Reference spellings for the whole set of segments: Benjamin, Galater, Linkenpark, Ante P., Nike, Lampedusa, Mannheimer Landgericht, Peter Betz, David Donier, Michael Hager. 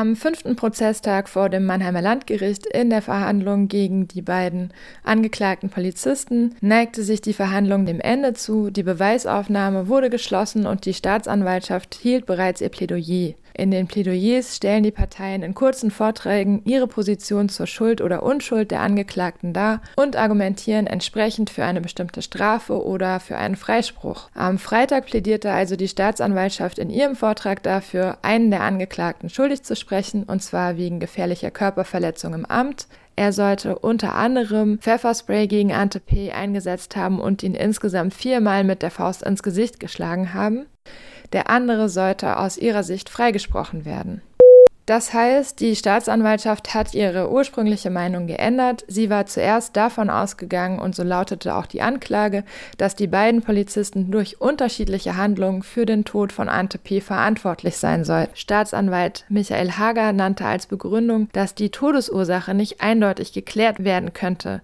Am 5. Prozesstag vor dem Mannheimer Landgericht in der Verhandlung gegen die beiden angeklagten Polizisten neigte sich die Verhandlung dem Ende zu, die Beweisaufnahme wurde geschlossen und die Staatsanwaltschaft hielt bereits ihr Plädoyer. In den Plädoyers stellen die Parteien in kurzen Vorträgen ihre Position zur Schuld oder Unschuld der Angeklagten dar und argumentieren entsprechend für eine bestimmte Strafe oder für einen Freispruch. Am Freitag plädierte also die Staatsanwaltschaft in ihrem Vortrag dafür, einen der Angeklagten schuldig zu sprechen, und zwar wegen gefährlicher Körperverletzung im Amt. Er sollte unter anderem Pfefferspray gegen Ante P. eingesetzt haben und ihn insgesamt 4-mal mit der Faust ins Gesicht geschlagen haben. Der andere sollte aus ihrer Sicht freigesprochen werden. Das heißt, die Staatsanwaltschaft hat ihre ursprüngliche Meinung geändert. Sie war zuerst davon ausgegangen, und so lautete auch die Anklage, dass die beiden Polizisten durch unterschiedliche Handlungen für den Tod von Ante P. verantwortlich sein sollen. Staatsanwalt Michael Hager nannte als Begründung, dass die Todesursache nicht eindeutig geklärt werden könnte.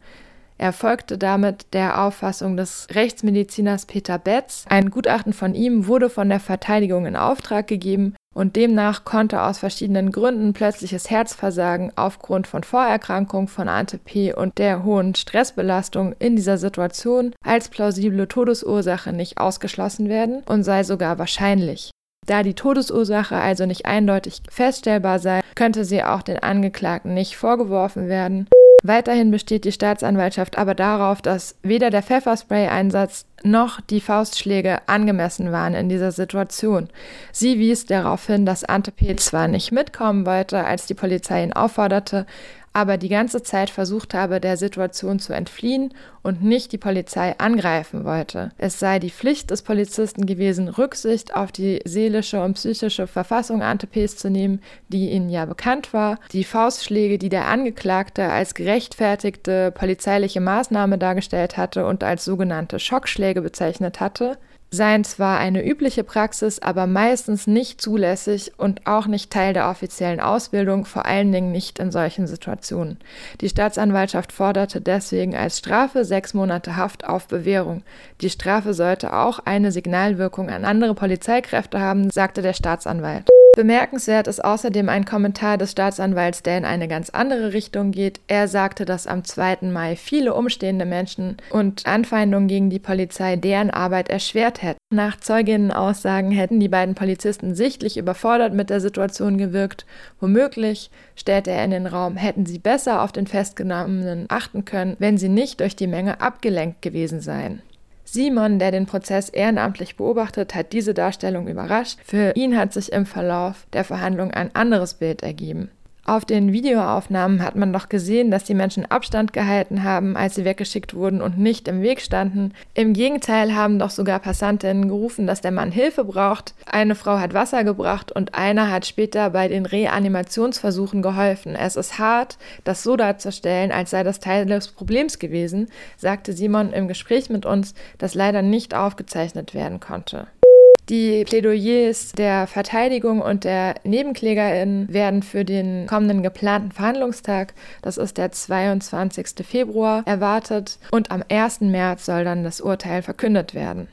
Er folgte damit der Auffassung des Rechtsmediziners Peter Betz. Ein Gutachten von ihm wurde von der Verteidigung in Auftrag gegeben und demnach konnte aus verschiedenen Gründen plötzliches Herzversagen aufgrund von Vorerkrankung von Ante P. und der hohen Stressbelastung in dieser Situation als plausible Todesursache nicht ausgeschlossen werden und sei sogar wahrscheinlich. Da die Todesursache also nicht eindeutig feststellbar sei, könnte sie auch den Angeklagten nicht vorgeworfen werden. Weiterhin besteht die Staatsanwaltschaft aber darauf, dass weder der Pfefferspray-Einsatz noch die Faustschläge angemessen waren in dieser Situation. Sie wies darauf hin, dass Ante P. zwar nicht mitkommen wollte, als die Polizei ihn aufforderte, aber die ganze Zeit versucht habe, der Situation zu entfliehen und nicht die Polizei angreifen wollte. Es sei die Pflicht des Polizisten gewesen, Rücksicht auf die seelische und psychische Verfassung Ante P.s zu nehmen, die ihnen ja bekannt war. Die Faustschläge, die der Angeklagte als gerechtfertigte polizeiliche Maßnahme dargestellt hatte und als sogenannte Schockschläge bezeichnet hatte, seien zwar eine übliche Praxis, aber meistens nicht zulässig und auch nicht Teil der offiziellen Ausbildung, vor allen Dingen nicht in solchen Situationen. Die Staatsanwaltschaft forderte deswegen als Strafe 6 Monate Haft auf Bewährung. Die Strafe sollte auch eine Signalwirkung an andere Polizeikräfte haben, sagte der Staatsanwalt. Bemerkenswert ist außerdem ein Kommentar des Staatsanwalts, der in eine ganz andere Richtung geht. Er sagte, dass am 2. Mai viele umstehende Menschen und Anfeindungen gegen die Polizei deren Arbeit erschwert hätten. Nach Zeuginnenaussagen hätten die beiden Polizisten sichtlich überfordert mit der Situation gewirkt. Womöglich, stellte er in den Raum, hätten sie besser auf den Festgenommenen achten können, wenn sie nicht durch die Menge abgelenkt gewesen seien. Simon, der den Prozess ehrenamtlich beobachtet, hat diese Darstellung überrascht. Für ihn hat sich im Verlauf der Verhandlung ein anderes Bild ergeben. Auf den Videoaufnahmen hat man doch gesehen, dass die Menschen Abstand gehalten haben, als sie weggeschickt wurden und nicht im Weg standen. Im Gegenteil haben doch sogar Passantinnen gerufen, dass der Mann Hilfe braucht. Eine Frau hat Wasser gebracht und einer hat später bei den Reanimationsversuchen geholfen. Es ist hart, das so darzustellen, als sei das Teil des Problems gewesen, sagte Simon im Gespräch mit uns, das leider nicht aufgezeichnet werden konnte. Die Plädoyers der Verteidigung und der NebenklägerInnen werden für den kommenden geplanten Verhandlungstag, das ist der 22. Februar, erwartet und am 1. März soll dann das Urteil verkündet werden.